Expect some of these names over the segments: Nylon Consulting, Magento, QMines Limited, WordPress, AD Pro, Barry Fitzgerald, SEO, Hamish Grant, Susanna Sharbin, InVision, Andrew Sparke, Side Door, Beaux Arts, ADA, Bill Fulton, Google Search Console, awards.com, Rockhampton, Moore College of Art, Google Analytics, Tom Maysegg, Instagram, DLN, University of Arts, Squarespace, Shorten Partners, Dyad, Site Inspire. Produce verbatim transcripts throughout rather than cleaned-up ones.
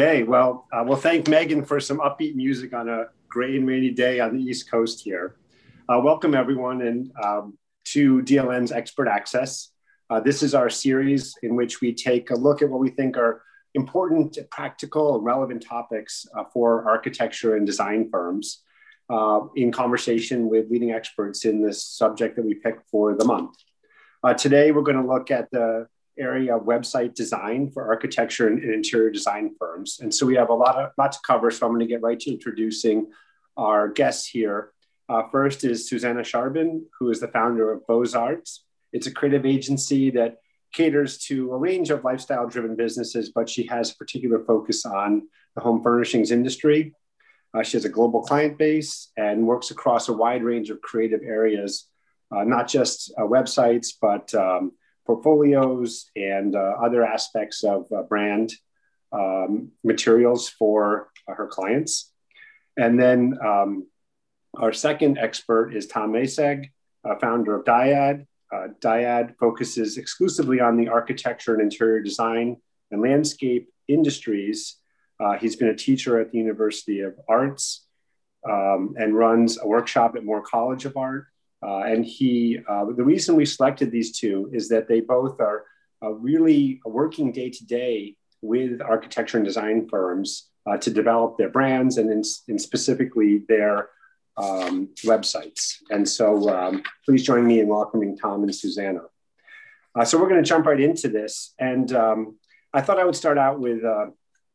Okay, well, uh, we'll thank Megan for some upbeat music on a gray and rainy day on the East Coast here. Uh, welcome everyone and um, to D L N's Expert Access. Uh, this is our series in which we take a look at what we think are important, practical, and relevant topics uh, for architecture and design firms uh, in conversation with leading experts in this subject that we picked for the month. Uh, today, we're going to look at the area of website design for architecture and, and interior design firms. And so we have a lot, of, lot to cover, so I'm going to get right to introducing our guests here. Uh, first is Susanna Sharbin, who is the founder of Beaux Arts. It's a creative agency that caters to a range of lifestyle-driven businesses, but she has a particular focus on the home furnishings industry. Uh, she has a global client base and works across a wide range of creative areas, uh, not just uh, websites, but um, portfolios and uh, other aspects of uh, brand um, materials for uh, her clients. And then um, our second expert is Tom Maysegg, uh, founder of Dyad. Uh, Dyad focuses exclusively on the architecture and interior design and landscape industries. Uh, he's been a teacher at the University of Arts um, and runs a workshop at Moore College of Art. Uh, and he, uh, the reason we selected these two is that they both are uh, really working day to day with architecture and design firms uh, to develop their brands and, in, and specifically their um, websites. And so um, please join me in welcoming Tom and Susanna. Uh, so we're going to jump right into this. And um, I thought I would start out with uh,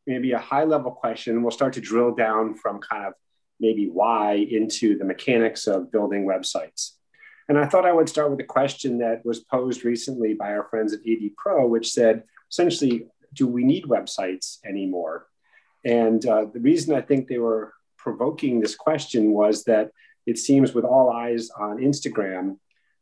maybe a high level question. We'll start to drill down from kind of maybe why into the mechanics of building websites. And I thought I would start with a question that was posed recently by our friends at A D Pro, which said, essentially, do we need websites anymore? And uh, the reason I think they were provoking this question was that it seems with all eyes on Instagram,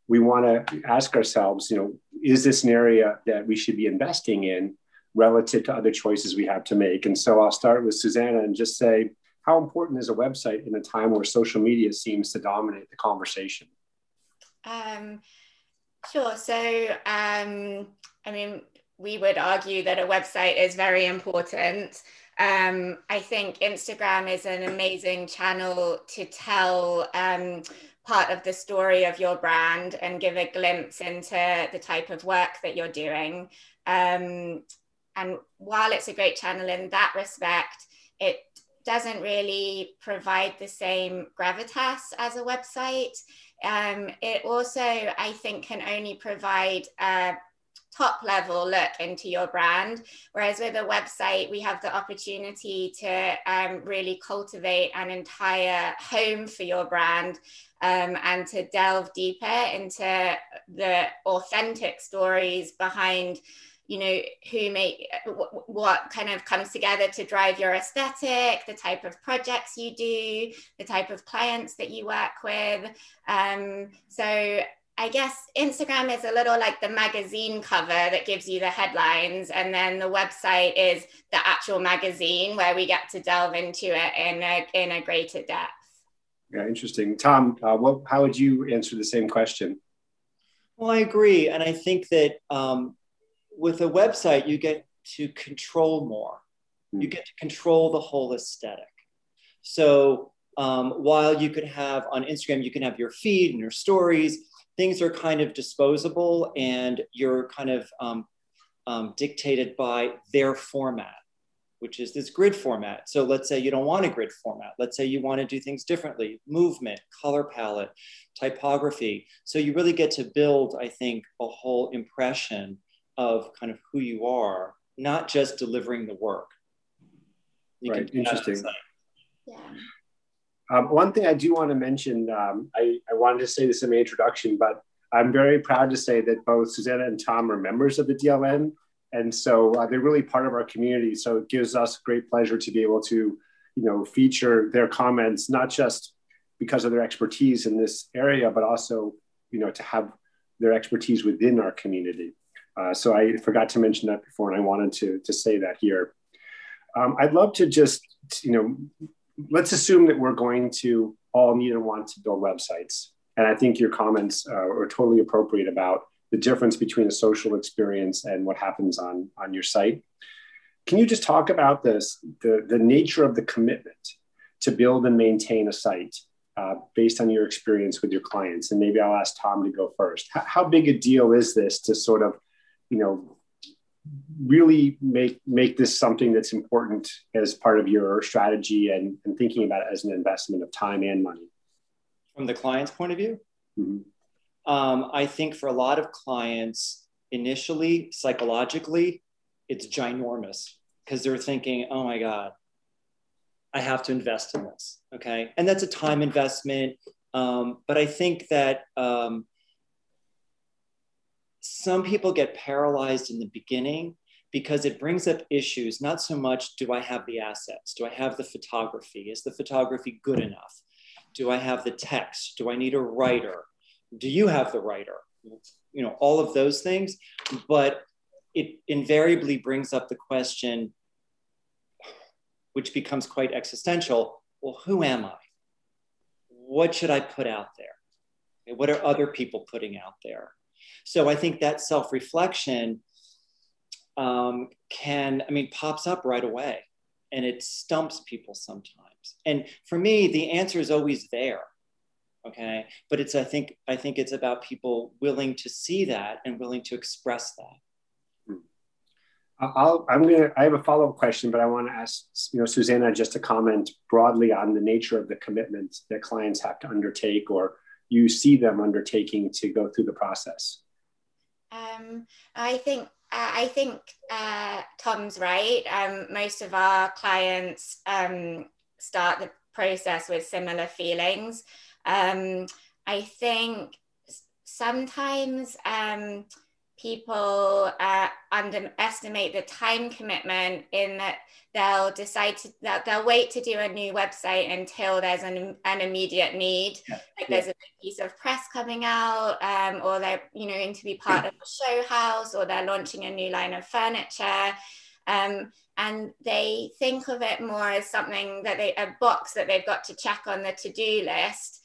we want to ask ourselves, you know, is this an area that we should be investing in relative to other choices we have to make? And so I'll start with Susanna and just say, how important is a website in a time where social media seems to dominate the conversation? Um, sure. So, um, I mean, we would argue that a website is very important. Um, I think Instagram is an amazing channel to tell um, part of the story of your brand and give a glimpse into the type of work that you're doing. Um, and while it's a great channel in that respect, it doesn't really provide the same gravitas as a website. Um, it also, I think, can only provide a top level look into your brand. Whereas with a website, we have the opportunity to um, really cultivate an entire home for your brand um, and to delve deeper into the authentic stories behind, you know, who make what kind of comes together to drive your aesthetic, the type of projects you do, the type of clients that you work with. Um, so I guess Instagram is a little like the magazine cover that gives you the headlines, and then the website is the actual magazine where we get to delve into it in a, in a greater depth. Yeah, interesting. Tom, uh, what, how would you answer the same question? Well, I agree. And I think that um, with a website, you get to control more. You get to control the whole aesthetic. So um, while you could have on Instagram, you can have your feed and your stories, things are kind of disposable and you're kind of um, um, dictated by their format, which is this grid format. So let's say you don't want a grid format. Let's say you want to do things differently, movement, color palette, typography. So you really get to build, I think, a whole impression of kind of who you are, not just delivering the work. You right, interesting. Yeah. Um, one thing I do want to mention, um, I, I wanted to say this in my introduction, but I'm very proud to say that both Susanna and Tom are members of the D L N. And so uh, they're really part of our community. So it gives us great pleasure to be able to, you know, feature their comments, not just because of their expertise in this area, but also, you know, to have their expertise within our community. Uh, so I forgot to mention that before, and I wanted to, to say that here. Um, I'd love to just, you know, let's assume that we're going to all need and want to build websites. And I think your comments uh, are totally appropriate about the difference between a social experience and what happens on, on your site. Can you just talk about this, the, the nature of the commitment to build and maintain a site uh, based on your experience with your clients? And maybe I'll ask Tom to go first. How, how big a deal is this to sort of, you know, really make make this something that's important as part of your strategy and, and thinking about it as an investment of time and money? From the client's point of view? Mm-hmm. um, I think for a lot of clients, initially, psychologically, it's ginormous because they're thinking, oh my God, I have to invest in this, okay? And that's a time investment. Um, but I think that um, some people get paralyzed in the beginning because it brings up issues, not so much, do I have the assets? Do I have the photography? Is the photography good enough? Do I have the text? Do I need a writer? Do you have the writer? You know, all of those things, but it invariably brings up the question, which becomes quite existential, well, who am I? What should I put out there? What are other people putting out there? So I think that self-reflection um, can, I mean, pops up right away and it stumps people sometimes. And for me, the answer is always there, okay? But it's, I think, I think it's about people willing to see that and willing to express that. I'll, I'm gonna, I have a follow-up question, but I wanna ask, you know, Susanna just to comment broadly on the nature of the commitment that clients have to undertake or you see them undertaking to go through the process? Um, I think uh, I think uh, Tom's right. Um, most of our clients um, start the process with similar feelings. Um, I think sometimes um, people uh, underestimate the time commitment in that they'll decide to, that they'll wait to do a new website until there's an, an immediate need. Yeah. Like yeah. There's a piece of press coming out um, or they're, you know, going to be part of a show house or they're launching a new line of furniture. Um, and they think of it more as something that they, a box that they've got to check on the to-do list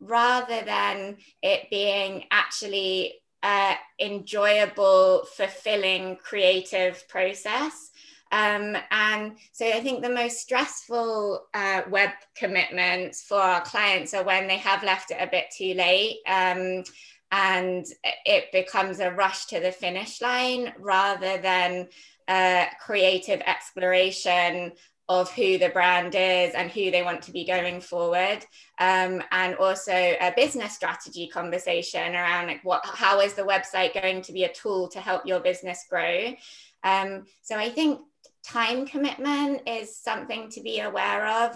rather than it being actually Uh, enjoyable, fulfilling, creative process. Um, and so I think the most stressful uh, web commitments for our clients are when they have left it a bit too late um, and it becomes a rush to the finish line rather than uh, creative exploration of who the brand is and who they want to be going forward, um, and also a business strategy conversation around like what, how is the website going to be a tool to help your business grow? Um, so I think time commitment is something to be aware of.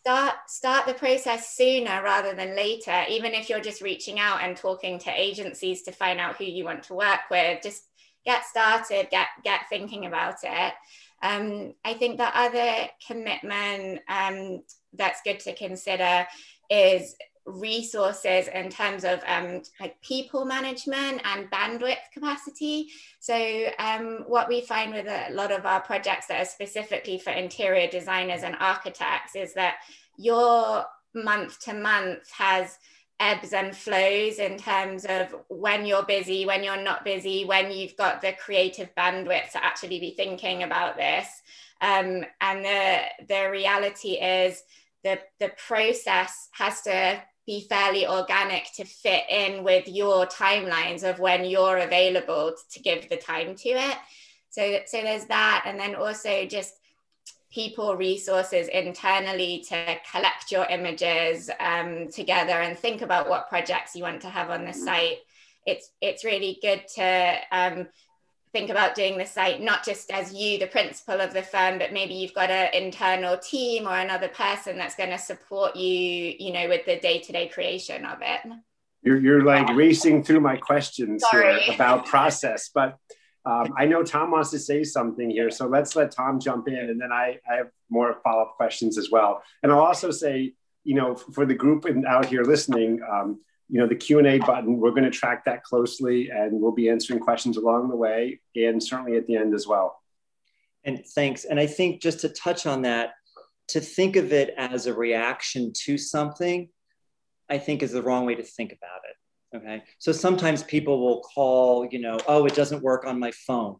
Start start the process sooner rather than later. Even if you're just reaching out and talking to agencies to find out who you want to work with, just get started. Get get thinking about it. Um, I think the other commitment um, that's good to consider is resources in terms of um, like people management and bandwidth capacity. So um, what we find with a lot of our projects that are specifically for interior designers and architects is that your month to month has ebbs and flows in terms of when you're busy, when you're not busy, when you've got the creative bandwidth to actually be thinking about this. Um, and the, the reality is the, the process has to be fairly organic to fit in with your timelines of when you're available to give the time to it. So, so there's that. And then also just people resources internally to collect your images um, together and think about what projects you want to have on the site. It's, it's really good to um, think about doing the site, not just as you, the principal of the firm, but maybe you've got an internal team or another person that's going to support you, you know, with the day-to-day creation of it. You're, you're like racing through my questions Sorry. here about process, but Um, I know Tom wants to say something here, so let's let Tom jump in, and then I, I have more follow-up questions as well. And I'll also say, you know, for the group in, out here listening, um, you know, the Q and A button, we're going to track that closely, and we'll be answering questions along the way, and certainly at the end as well. And thanks. And I think just to touch on that, to think of it as a reaction to something, I think is the wrong way to think about it. Okay, so sometimes people will call, you know, oh, it doesn't work on my phone.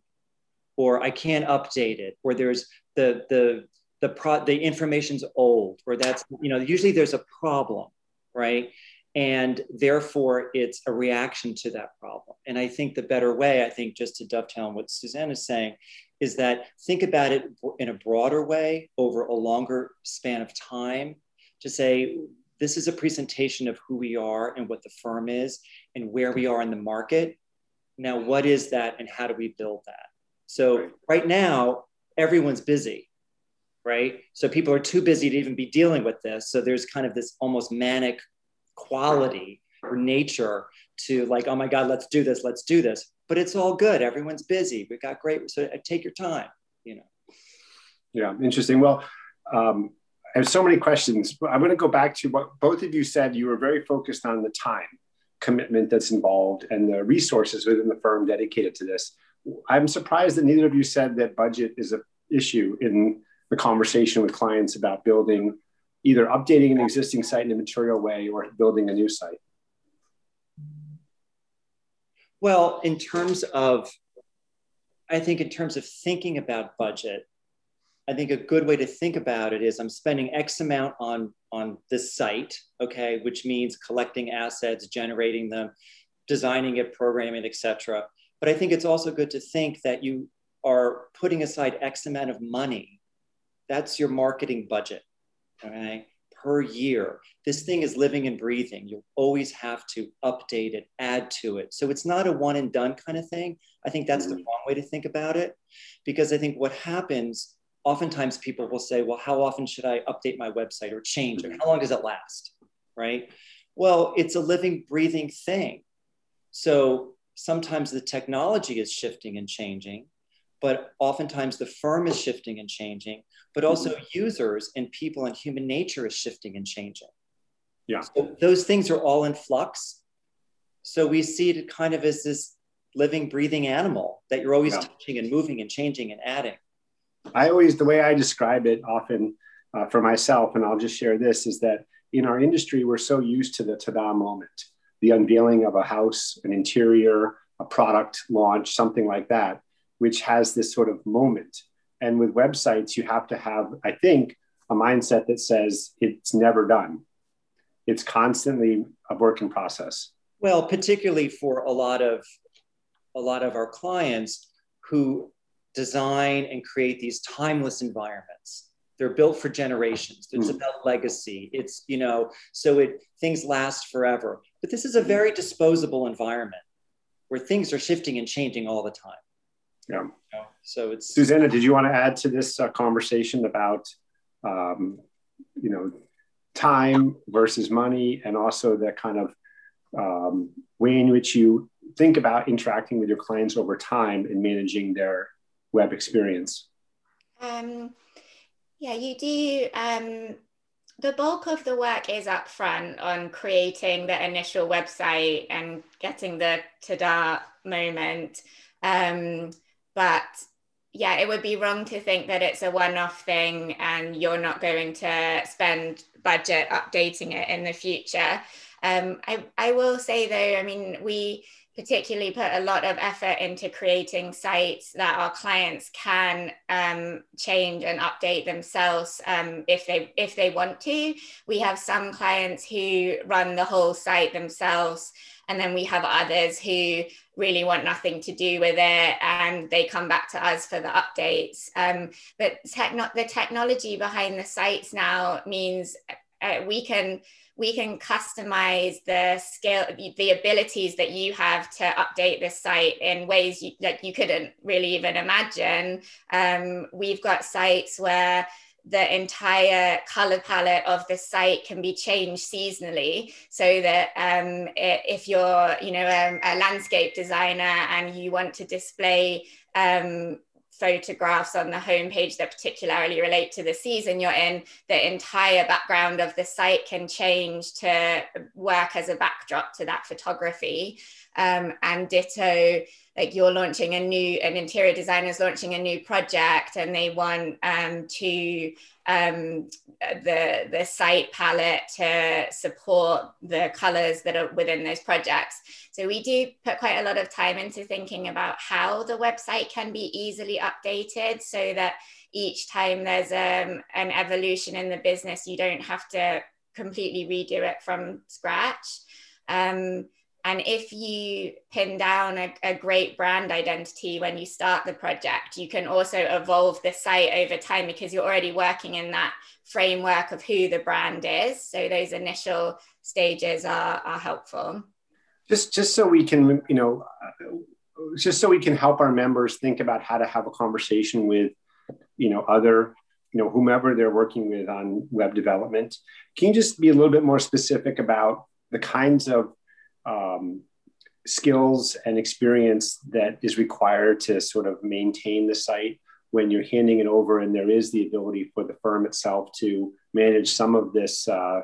or I can't update it, or there's the, the, the, pro the information's old, or that's, you know, usually there's a problem, right? And therefore it's a reaction to that problem. And I think the better way, I think just to dovetail on what Suzanne is saying, is that think about it in a broader way over a longer span of time to say, this is a presentation of who we are and what the firm is and where we are in the market. Now, what is that and how do we build that? So right, right now, everyone's busy, right? So people are too busy to even be dealing with this. So there's kind of this almost manic quality or nature to like, oh my God, let's do this, let's do this. But it's all good. Everyone's busy. We've got great, so take your time, you know. Yeah, interesting. Well, um, I have so many questions, but I'm going to go back to what both of you said. You were very focused on the time commitment that's involved and the resources within the firm dedicated to this. I'm surprised that neither of you said that budget is an issue in the conversation with clients about building, either updating an existing site in a material way or building a new site. Well, in terms of, I think in terms of thinking about budget, I think a good way to think about it is I'm spending X amount on, on this site, okay, which means collecting assets, generating them, designing it, programming, et cetera. But I think it's also good to think that you are putting aside X amount of money. That's your marketing budget, okay, per year. This thing is living and breathing. You'll always have to update it, add to it. So it's not a one and done kind of thing. I think that's the wrong way to think about it, because I think what happens, oftentimes people will say, well, how often should I update my website or change it? How long does it last, right? Well, it's a living, breathing thing. So sometimes the technology is shifting and changing, but oftentimes the firm is shifting and changing, but also users and people and human nature is shifting and changing. Yeah. So those things are all in flux. So we see it kind of as this living, breathing animal that you're always yeah. touching and moving and changing and adding. I always, the way I describe it often uh, for myself, and I'll just share this, is that in our industry, we're so used to the ta-da moment, the unveiling of a house, an interior, a product launch, something like that, which has this sort of moment. And with websites, you have to have, I think, a mindset that says it's never done. It's constantly a work in process. Well, particularly for a lot of, a lot of our clients who design and create these timeless environments. They're built for generations. It's mm. about legacy. It's, you know, so it, things last forever. But this is a very disposable environment where things are shifting and changing all the time. Yeah. You know? So it's. Susanna, did you want to add to this uh, conversation about, um, you know, time versus money, and also the kind of um, way in which you think about interacting with your clients over time and managing their web experience? Um, yeah, you do. Um, the bulk of the work is upfront on creating the initial website and getting the ta-da moment. Um, but yeah, it would be wrong to think that it's a one-off thing and you're not going to spend budget updating it in the future. Um, I, I will say though, I mean, we particularly put a lot of effort into creating sites that our clients can um, change and update themselves um, if they if they want to. We have some clients who run the whole site themselves, and then we have others who really want nothing to do with it and they come back to us for the updates. Um, but techno- the technology behind the sites now means uh, we can we can customize the skill, the abilities that you have to update this site in ways you, that you couldn't really even imagine. Um, we've got sites where the entire color palette of the site can be changed seasonally, so that um, if you're, you know, a, a landscape designer and you want to display um, photographs on the homepage that particularly relate to the season you're in, the entire background of the site can change to work as a backdrop to that photography. Um, and ditto, like you're launching a new, an interior designer's launching a new project and they want um, to um, the, the site palette to support the colors that are within those projects. So we do put quite a lot of time into thinking about how the website can be easily updated so that each time there's um, an evolution in the business, you don't have to completely redo it from scratch. Um, And if you pin down a, a great brand identity when you start the project, you can also evolve the site over time because you're already working in that framework of who the brand is. So those initial stages are, are helpful. Just, just so we can, you know, just so we can help our members think about how to have a conversation with, you know, other, you know, whomever they're working with on web development. Can you just be a little bit more specific about the kinds of Um, skills and experience that is required to sort of maintain the site when you're handing it over, and there is the ability for the firm itself to manage some of this, uh,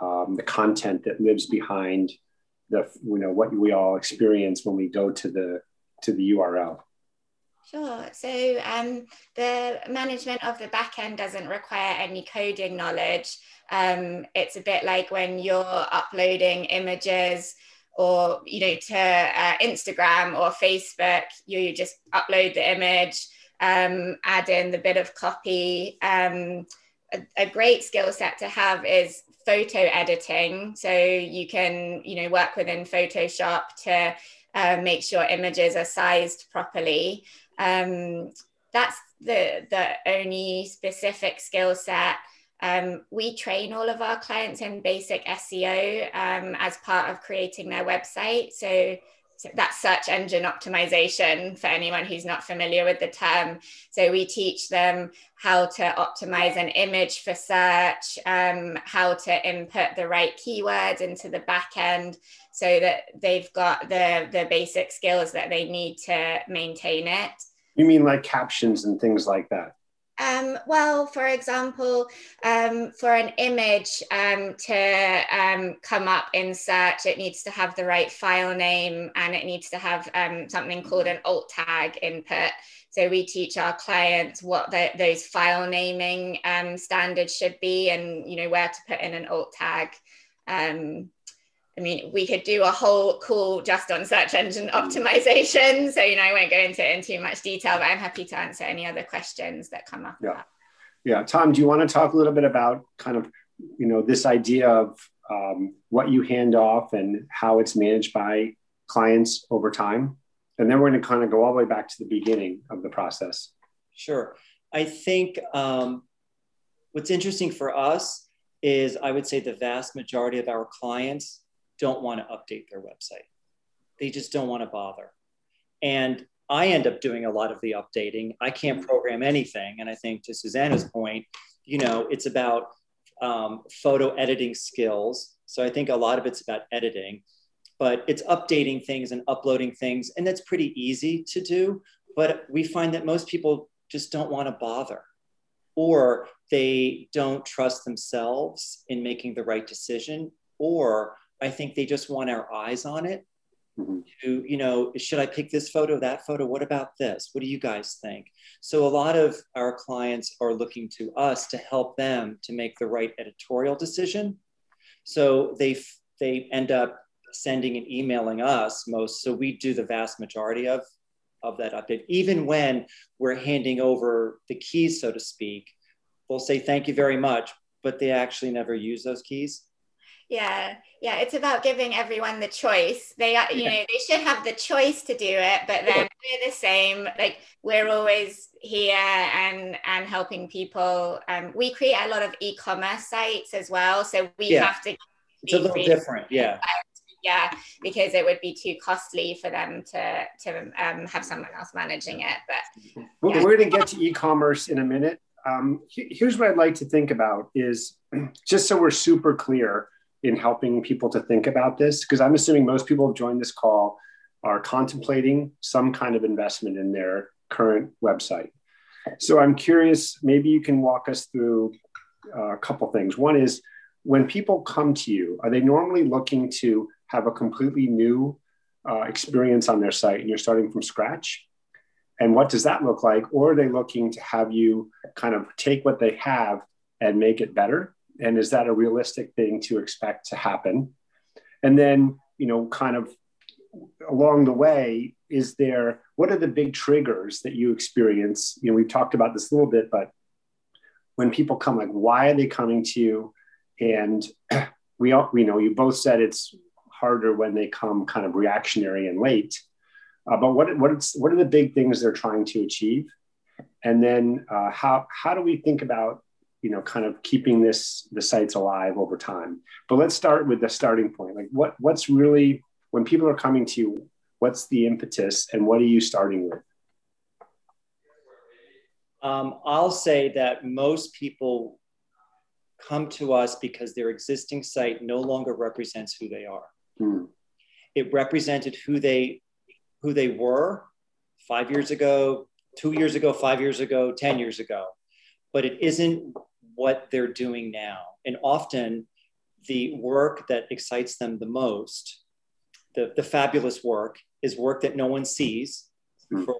um, the content that lives behind the, you know, what we all experience when we go to the to the U R L? Sure. So um, the management of the back end doesn't require any coding knowledge. Um, it's a bit like when you're uploading images or, you know, to uh, Instagram or Facebook, you just upload the image, um, add in the bit of copy. Um, a, a great skill set to have is photo editing. So you can, you know, work within Photoshop to uh, make sure images are sized properly. Um, that's the, the only specific skill set. Um, we train all of our clients in basic S E O um, as part of creating their website. So, so that's search engine optimization for anyone who's not familiar with the term. So we teach them how to optimize an image for search, um, how to input the right keywords into the back end so that they've got the, the basic skills that they need to maintain it. You mean like captions and things like that? Um, well, for example, um, for an image um, to um, come up in search, it needs to have the right file name and it needs to have um, something called an alt tag input. So we teach our clients what the, those file naming um, standards should be and, you know, where to put in an alt tag. Um, I mean, we could do a whole call just on search engine optimization. So, you know, I won't go into it in too much detail, but I'm happy to answer any other questions that come up. Yeah. Yeah. Tom, do you want to talk a little bit about kind of, you know, this idea of um, what you hand off and how it's managed by clients over time? And then we're going to kind of go all the way back to the beginning of the process. Sure. I think um, what's interesting for us is I would say the vast majority of our clients don't want to update their website. They just don't want to bother. And I end up doing a lot of the updating. I can't program anything. And I think to Susanna's point, you know, it's about um, photo editing skills. So I think a lot of it's about editing, but it's updating things and uploading things. And that's pretty easy to do, but we find that most people just don't want to bother, or they don't trust themselves in making the right decision, or I think they just want our eyes on it. Mm-hmm. To, you know, should I pick this photo, that photo? What about this? What do you guys think? So a lot of our clients are looking to us to help them to make the right editorial decision. So they they end up sending and emailing us most. So we do the vast majority of, of that update. Even when we're handing over the keys, so to speak, we'll say, thank you very much, but they actually never use those keys. Yeah, yeah, it's about giving everyone the choice. They are, you know, they should have the choice to do it, but then we're the same. Like, we're always here and and helping people. Um, we create a lot of e-commerce sites as well, so we yeah. have to. It's a little different, yeah. Yeah, because it would be too costly for them to to um, have someone else managing it. But yeah. We're going to get to e-commerce in a minute. Um, here's what I'd like to think about is just so we're super clear in helping people to think about this, because I'm assuming most people who joined this call are contemplating some kind of investment in their current website. So I'm curious, maybe you can walk us through a couple things. One is, when people come to you, are they normally looking to have a completely new uh, experience on their site and you're starting from scratch? And what does that look like? Or are they looking to have you kind of take what they have and make it better? And is that a realistic thing to expect to happen? And then, you know, kind of along the way, is there, what are the big triggers that you experience? You know, we've talked about this a little bit, but when people come, like, why are they coming to you? And we all, we know you both said it's harder when they come kind of reactionary and late. Uh, but what what it's, what are the big things they're trying to achieve? And then uh, how how do we think about, you know, kind of keeping this the sites alive over time? But let's start with the starting point. Like what what's really, when people are coming to you, what's the impetus and what are you starting with? Um, I'll say that most people come to us because their existing site no longer represents who they are. Mm. It represented who they who they were five years ago, two years ago, five years ago, ten years ago, but it isn't what they're doing now. And often the work that excites them the most, the, the fabulous work, is work that no one sees for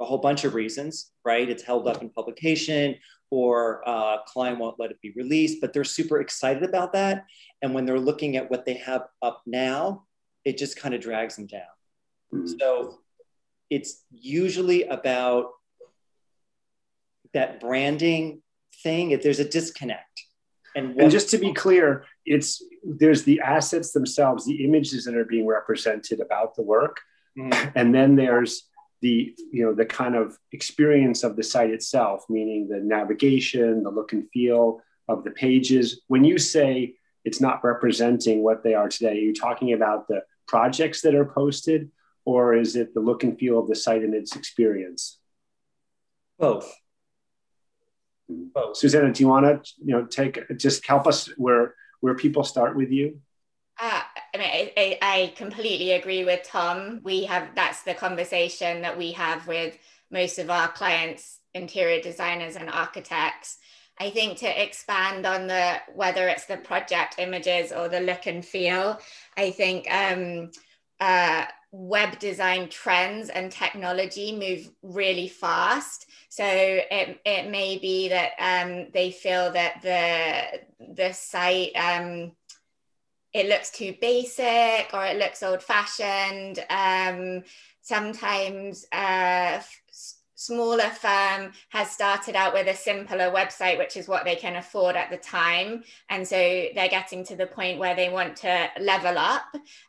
a whole bunch of reasons, right? It's held up in publication, or a uh, client won't let it be released, but they're super excited about that. And when they're looking at what they have up now, it just kind of drags them down. So it's usually about that branding thing. If there's a disconnect, and, and just to be clear, it's there's the assets themselves, the images that are being represented about the work, mm-hmm. and then there's the you know the kind of experience of the site itself, meaning the navigation, the look and feel of the pages. When you say it's not representing what they are today, are you talking about the projects that are posted? Or is it the look and feel of the site and its experience? Both. Both. Susanna, do you want to, you know, take just help us where where people start with you? Uh, I mean, I, I completely agree with Tom. We have that's the conversation that we have with most of our clients, interior designers and architects. I think to expand on the whether it's the project images or the look and feel, I think. Um, uh, web design trends and technology move really fast. So it, it may be that um, they feel that the, the site, um, it looks too basic or it looks old fashioned. Um, sometimes a f- smaller firm has started out with a simpler website, which is what they can afford at the time. And so they're getting to the point where they want to level up,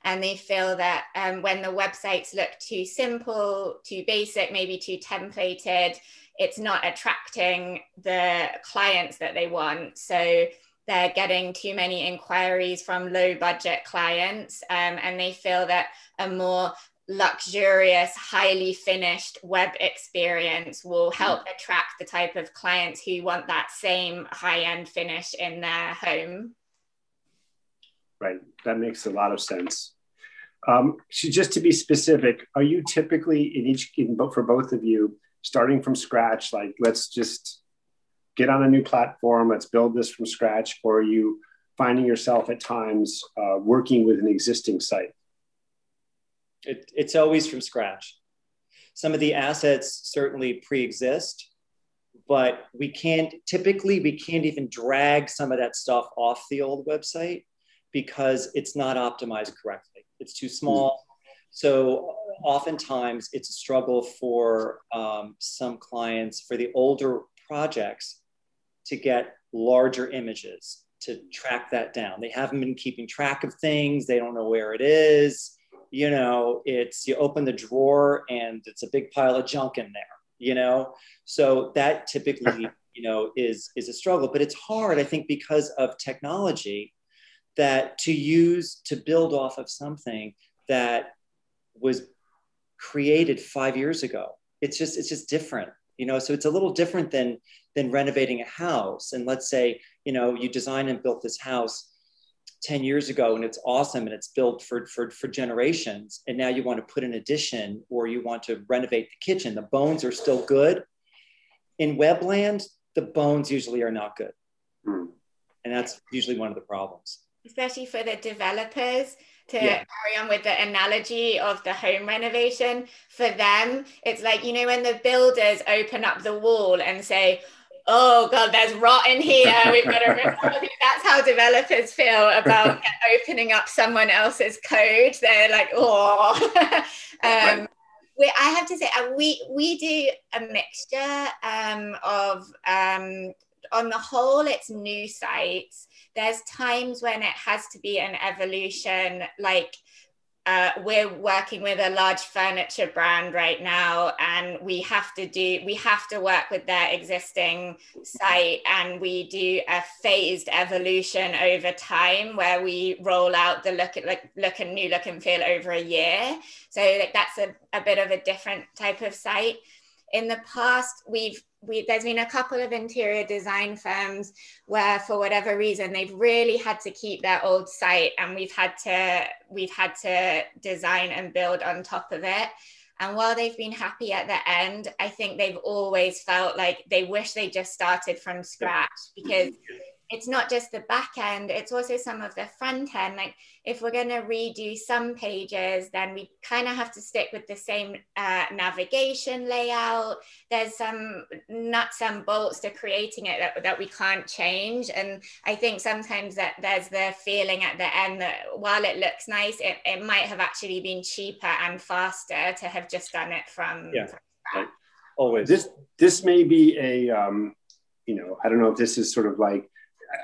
and they feel that um, when the websites look too simple, too basic, maybe too templated, it's not attracting the clients that they want. So they're getting too many inquiries from low budget clients, um, and they feel that a more luxurious, highly finished web experience will help attract the type of clients who want that same high-end finish in their home. Right, that makes a lot of sense. Um, so just to be specific, are you typically in each, in, for both of you, starting from scratch, like let's just get on a new platform, let's build this from scratch, or are you finding yourself at times uh, working with an existing site? It, it's always from scratch. Some of the assets certainly pre-exist, but we can't, typically we can't even drag some of that stuff off the old website because it's not optimized correctly. It's too small. So oftentimes it's a struggle for um, some clients for the older projects to get larger images, to track that down. They haven't been keeping track of things. They don't know where it is. You know, it's, you open the drawer and it's a big pile of junk in there, you know? So that typically, you know, is, is a struggle, but it's hard, I think, because of technology, that to use, to build off of something that was created five years ago. It's just, it's just different, you know? So it's a little different than, than renovating a house. And let's say, you know, you designed and built this house ten years ago and it's awesome and it's built for, for, for generations. And now you want to put an addition or you want to renovate the kitchen. The bones are still good. In webland, the bones usually are not good. And that's usually one of the problems. Especially for the developers, to yeah. carry on with the analogy of the home renovation. For them, it's like, you know, when the builders open up the wall and say, oh God, there's rot in here, we've got to rip all of it. That's how developers feel about opening up someone else's code. They're like, oh. um, we, I have to say, uh, we, we do a mixture um, of, um, on the whole, it's new sites. There's times when it has to be an evolution, like uh, we're working with a large furniture brand right now, and we have to do, we have to work with their existing site, and we do a phased evolution over time where we roll out the look at like look and new look and feel over a year. So like, that's a, a bit of a different type of site. In the past, we've we, there's been a couple of interior design firms where, for whatever reason, they've really had to keep their old site, and we've had to we've had to design and build on top of it. And while they've been happy at the end, I think they've always felt like they wish they just started from scratch, because it's not just the back end, it's also some of the front end. Like if we're going to redo some pages, then we kind of have to stick with the same uh, navigation layout. There's some nuts and bolts to creating it that, that we can't change. And I think sometimes that there's the feeling at the end that while it looks nice, it, it might have actually been cheaper and faster to have just done it from, yeah, from scratch. Like, always. This, this may be a, um, you know, I don't know if this is sort of like,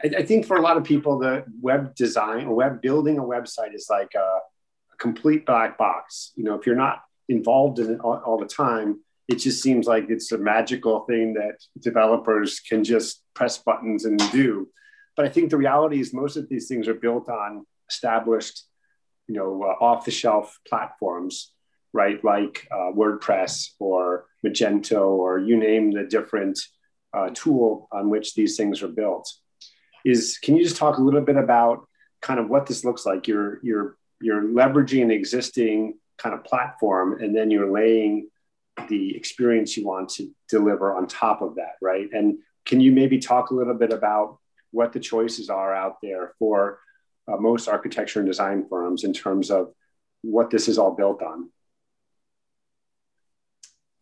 I think for a lot of people, the web design, web building a website is like a, a complete black box. You know, if you're not involved in it all, all the time, it just seems like it's a magical thing that developers can just press buttons and do. But I think the reality is most of these things are built on established, you know, uh, off-the-shelf platforms, right? Like uh, WordPress or Magento, or you name the different uh, tool on which these things are built. Is, can you just talk a little bit about kind of what this looks like? You're, you're, you're leveraging an existing kind of platform, and then you're laying the experience you want to deliver on top of that, right? And can you maybe talk a little bit about what the choices are out there for uh, most architecture and design firms in terms of what this is all built on?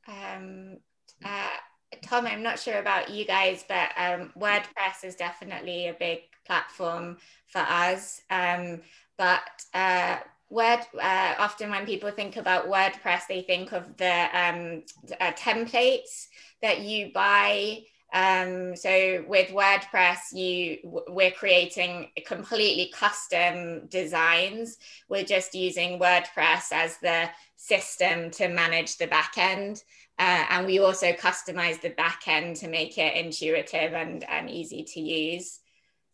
Um, uh... Tom, I'm not sure about you guys, but um, WordPress is definitely a big platform for us. Um, but uh, Word, uh, often when people think about WordPress, they think of the um, uh, templates that you buy. Um, so with WordPress, you we're creating completely custom designs. We're just using WordPress as the system to manage the back end. Uh, and we also customize the back end to make it intuitive and, and easy to use.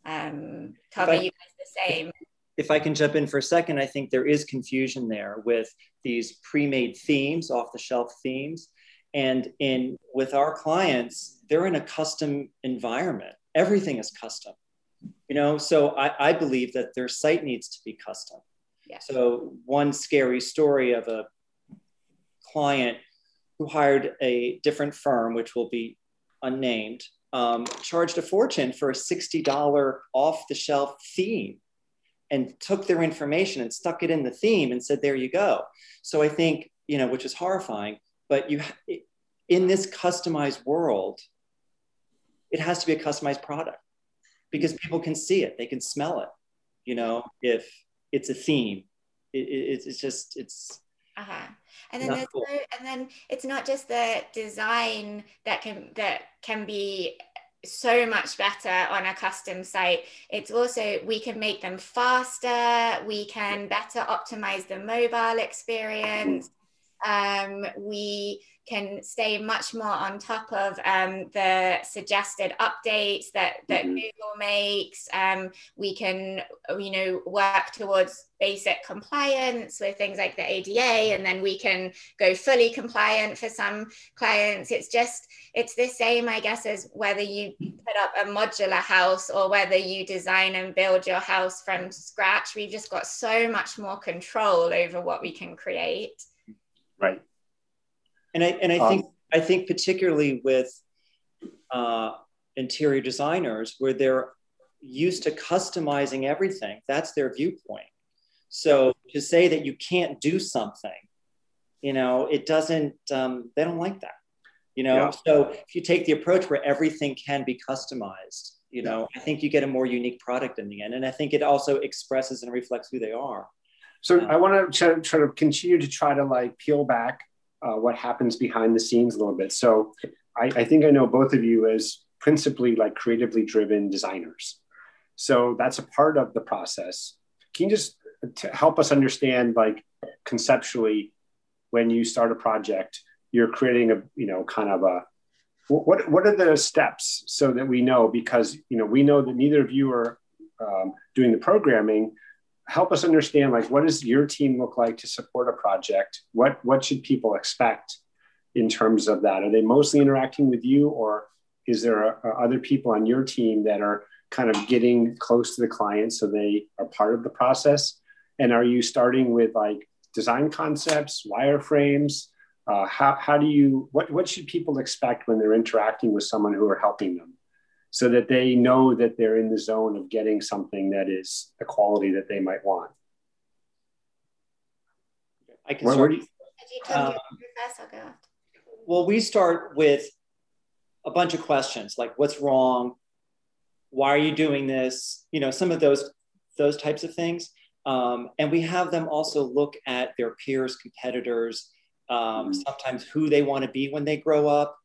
Um, Tom, are you guys the same? If I can jump in for a second, I think there is confusion there with these pre-made themes, off-the-shelf themes. And in with our clients, they're in a custom environment. Everything is custom, you know? So I, I believe that their site needs to be custom. Yeah. So one scary story of a client who hired a different firm, which will be unnamed, um, charged a fortune for a sixty dollar off-the-shelf theme and took their information and stuck it in the theme and said, there you go. So I think, you know, which is horrifying, but you, in this customized world, it has to be a customized product because people can see it, they can smell it. You know, if it's a theme, it, it, it's just, it's, Uh-huh. And then there's no, and then it's not just the design that can that can be so much better on a custom site. It's also we can make them faster. We can better optimize the mobile experience. Um, we can stay much more on top of um, the suggested updates that, that mm-hmm. Google makes. Um, we can, you know, work towards basic compliance with things like the A D A, and then we can go fully compliant for some clients. It's just, it's the same, I guess, as whether you put up a modular house or whether you design and build your house from scratch. We've just got so much more control over what we can create. Right. And I, and I um, think, I think particularly with uh, interior designers, where they're used to customizing everything, that's their viewpoint. So to say that you can't do something, you know, it doesn't, um, they don't like that, you know? Yeah. So if you take the approach where everything can be customized, you know, yeah. I think you get a more unique product in the end. And I think it also expresses and reflects who they are. So um, I want to try to continue to try to like peel back uh, what happens behind the scenes a little bit. So I, I think I know both of you as principally like creatively driven designers. So that's a part of the process. Can you just to help us understand, like conceptually, when you start a project, you're creating a, you know, kind of a, what what are the steps so that we know, because, you know, we know that neither of you are um, doing the programming. Help us understand, like, what does your team look like to support a project? What, what should people expect in terms of that? Are they mostly interacting with you, or is there a, a other people on your team that are kind of getting close to the client so they are part of the process? And are you starting with like design concepts, wireframes? Uh, how, how do you, what, what should people expect when they're interacting with someone who are helping them so that they know that they're in the zone of getting something that is the quality that they might want? I can where, start. Where do you, um, well, we start with a bunch of questions like what's wrong? Why are you doing this? You know, some of those, those types of things. Um, and we have them also look at their peers, competitors, um, sometimes who they want to be when they grow up,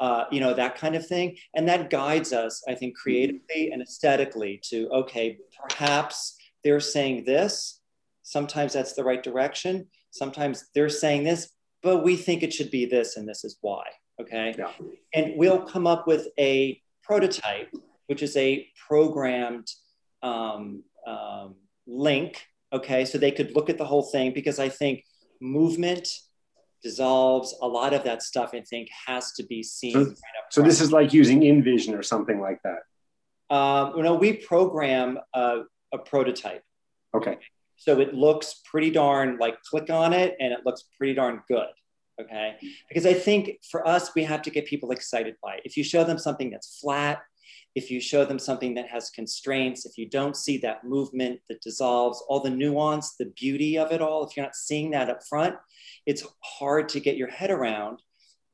uh, you know, that kind of thing. And that guides us, I think, creatively and aesthetically to, okay, perhaps they're saying this. Sometimes that's the right direction. Sometimes they're saying this, but we think it should be this, and this is why, okay? Yeah. And we'll come up with a prototype, which is a programmed um, um, link, okay? So they could look at the whole thing, because I think movement dissolves a lot of that stuff, I think has to be seen. So, right up so this is like using InVision or something like that? Um, you know, we program a, a prototype. Okay. So it looks pretty darn, like click on it and it looks pretty darn good, okay? Because I think for us, we have to get people excited by it. If you show them something that's flat, if you show them something that has constraints, if you don't see that movement that dissolves, all the nuance, the beauty of it all, if you're not seeing that up front, it's hard to get your head around,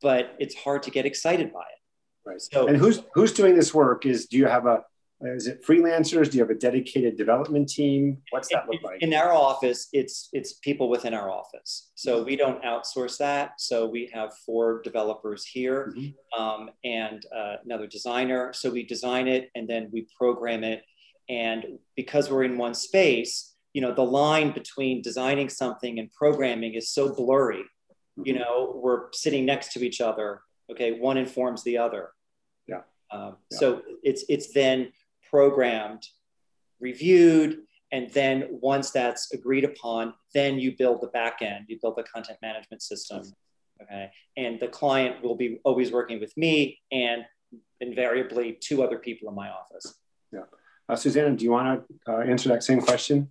but it's hard to get excited by it. Right. So, and who's who's doing this work? Is do you have a, is it freelancers? Do you have a dedicated development team? What's that look like? In our office, it's it's people within our office. So we don't outsource that. So we have four developers here mm-hmm. um, and uh, another designer. So we design it and then we program it. And because we're in one space, you know, the line between designing something and programming is so blurry. You know, we're sitting next to each other. Okay, one informs the other. Yeah. Um, yeah. So it's it's then programmed, reviewed, and then once that's agreed upon, then you build the back end, you build the content management system, okay? And the client will be always working with me and invariably two other people in my office. Yeah. Uh, Susanna, do you wanna uh, answer that same question?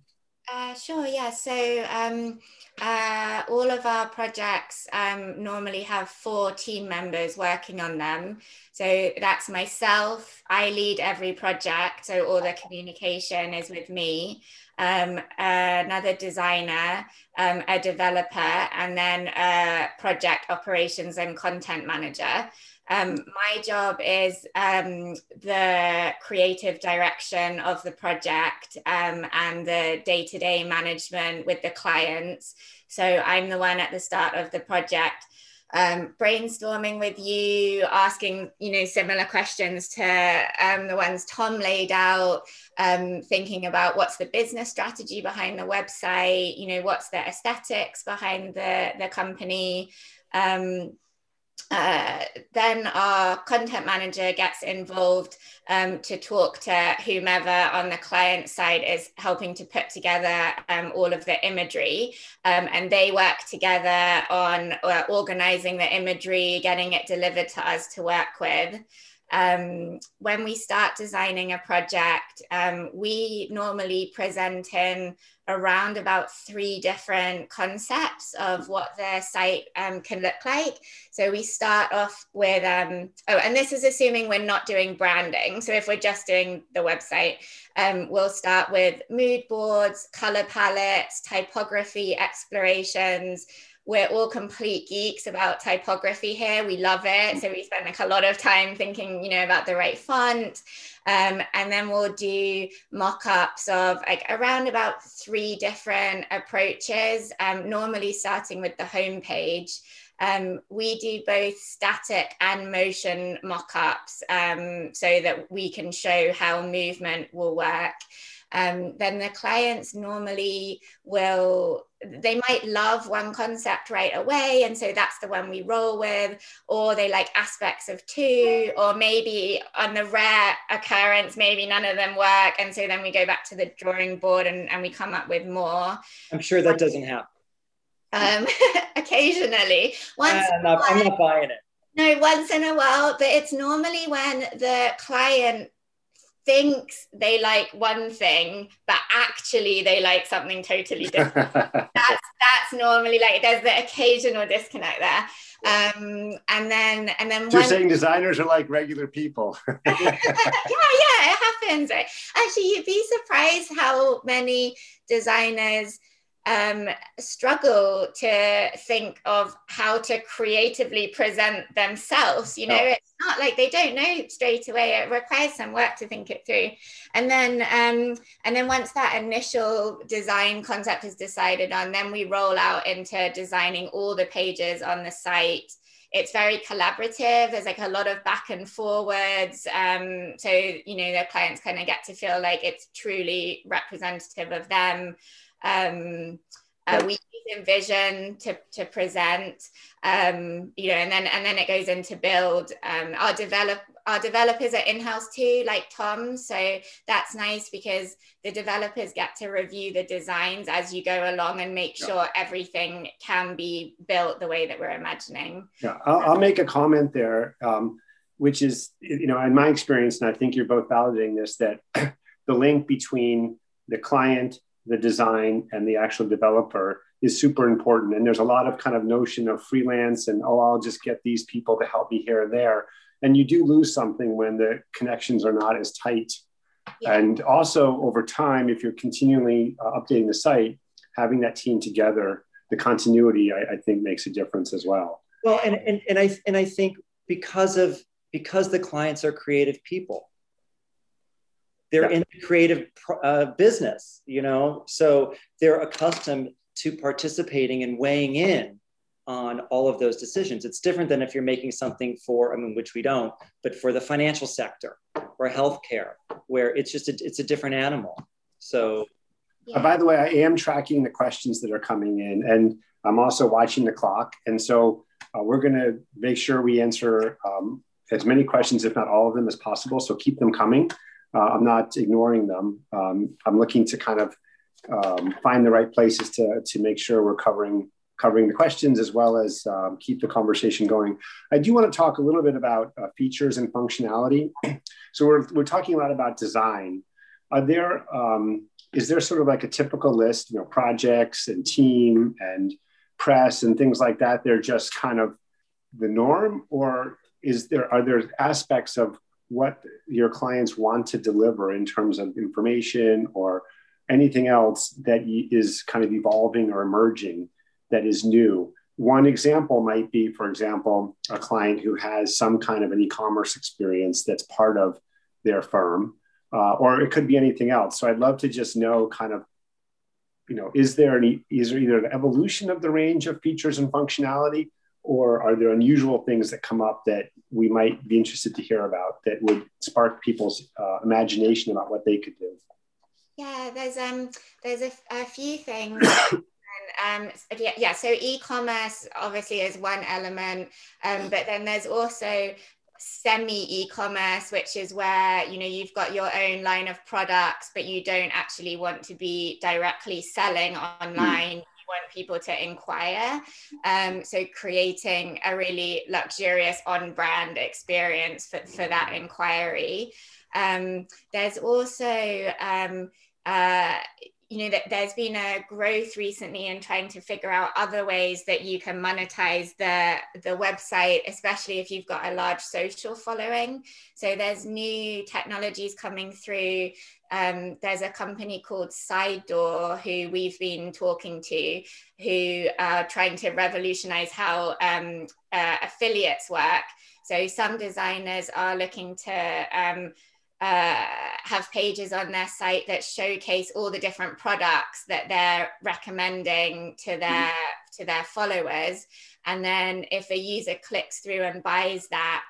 Uh, sure, yeah. So um, uh, all of our projects um, normally have four team members working on them. So that's myself. I lead every project. So all the communication is with me, um, uh, another designer, um, a developer, and then a project operations and content manager. Um, my job is um, the creative direction of the project um, and the day-to-day management with the clients. So I'm the one at the start of the project um, brainstorming with you, asking, you know, similar questions to um, the ones Tom laid out, um, thinking about what's the business strategy behind the website, you know, what's the aesthetics behind the, the company. Um, Uh, then our content manager gets involved um, to talk to whomever on the client side is helping to put together um, all of the imagery, um, and they work together on uh, organizing the imagery, getting it delivered to us to work with. Um, when we start designing a project, um, we normally present in around about three different concepts of what their site um, can look like. So we start off with, um, oh, and this is assuming we're not doing branding. So if we're just doing the website, um, we'll start with mood boards, color palettes, typography explorations. We're all complete geeks about typography here. We love it. So we spend like a lot of time thinking, you know, about the right font. Um, and then we'll do mock-ups of like around about three different approaches, um, normally starting with the homepage. Um, we do both static and motion mock-ups um, so that we can show how movement will work. Um, then the clients normally will, they might love one concept right away, and so that's the one we roll with, or they like aspects of two, or maybe on the rare occurrence, maybe none of them work, and so then we go back to the drawing board and, and we come up with more. I'm sure that doesn't happen. Um, occasionally. Once I'm, not, I'm not buying it. No, once in a while, but it's normally when the client thinks they like one thing, but actually they like something totally different. that's, that's normally like, there's the occasional disconnect there. Um, and then, and then- so You're saying designers are like regular people. yeah, yeah, it happens. Right? Actually, you'd be surprised how many designers Um, struggle to think of how to creatively present themselves. You know, oh. It's not like they don't know straight away. It requires some work to think it through. And then, um, and then once that initial design concept is decided on, then we roll out into designing all the pages on the site. It's very collaborative. There's like a lot of back and forwards. Um, so, you know, their clients kind of get to feel like it's truly representative of them. Um, uh, we use InVision to, to present, um, you know, and then and then it goes into build. Um, our develop our developers are in-house too, like Tom. So that's nice because the developers get to review the designs as you go along and make sure everything can be built the way that we're imagining. Yeah, I'll, I'll make a comment there, um, which is, you know, in my experience, and I think you're both validating this, that the link between the client, the design, and the actual developer is super important. And there's a lot of kind of notion of freelance and, oh, I'll just get these people to help me here and there. And you do lose something when the connections are not as tight. Yeah. And also over time, if you're continually uh, updating the site, having that team together, the continuity, I, I think makes a difference as well. Well, and, and, and, I, and I think because of, because the clients are creative people, they're in a creative uh, business, you know, so they're accustomed to participating and weighing in on all of those decisions. It's different than if you're making something for, I mean, which we don't, but for the financial sector or healthcare, where it's just, a, it's a different animal. So. Yeah. Uh, by the way, I am tracking the questions that are coming in, and I'm also watching the clock. And so uh, we're gonna make sure we answer um, as many questions, if not all of them, as possible. So keep them coming. Uh, I'm not ignoring them. Um, I'm looking to kind of um, find the right places to, to make sure we're covering, covering the questions as well as um, keep the conversation going. I do want to talk a little bit about uh, features and functionality. So we're, we're talking a lot about design. Are there, um, is there sort of like a typical list, you know, projects and team and press and things like that? They're just kind of the norm, or is there, are there aspects of what your clients want to deliver in terms of information or anything else that is kind of evolving or emerging that is new? One example might be, for example, a client who has some kind of an e-commerce experience that's part of their firm, uh, or it could be anything else. So I'd love to just know kind of, you know, is there any, is there either an evolution of the range of features and functionality, or are there unusual things that come up that we might be interested to hear about that would spark people's uh, imagination about what they could do? Yeah, there's um, there's a, a few things. And, um, yeah, yeah, so e-commerce obviously is one element, um, but then there's also semi-e-commerce, which is where, you know, you've got your own line of products, but you don't actually want to be directly selling online. Mm. Want people to inquire. Um, so creating a really luxurious on-brand experience for, for that inquiry. Um, there's also um, uh, you know, that there's been a growth recently in trying to figure out other ways that you can monetize the, the website, especially if you've got a large social following. So there's new technologies coming through. Um, there's a company called Side Door who we've been talking to, who are trying to revolutionize how um, uh, affiliates work. So some designers are looking to um, Uh, have pages on their site that showcase all the different products that they're recommending to their mm-hmm. to their followers, and then if a user clicks through and buys that,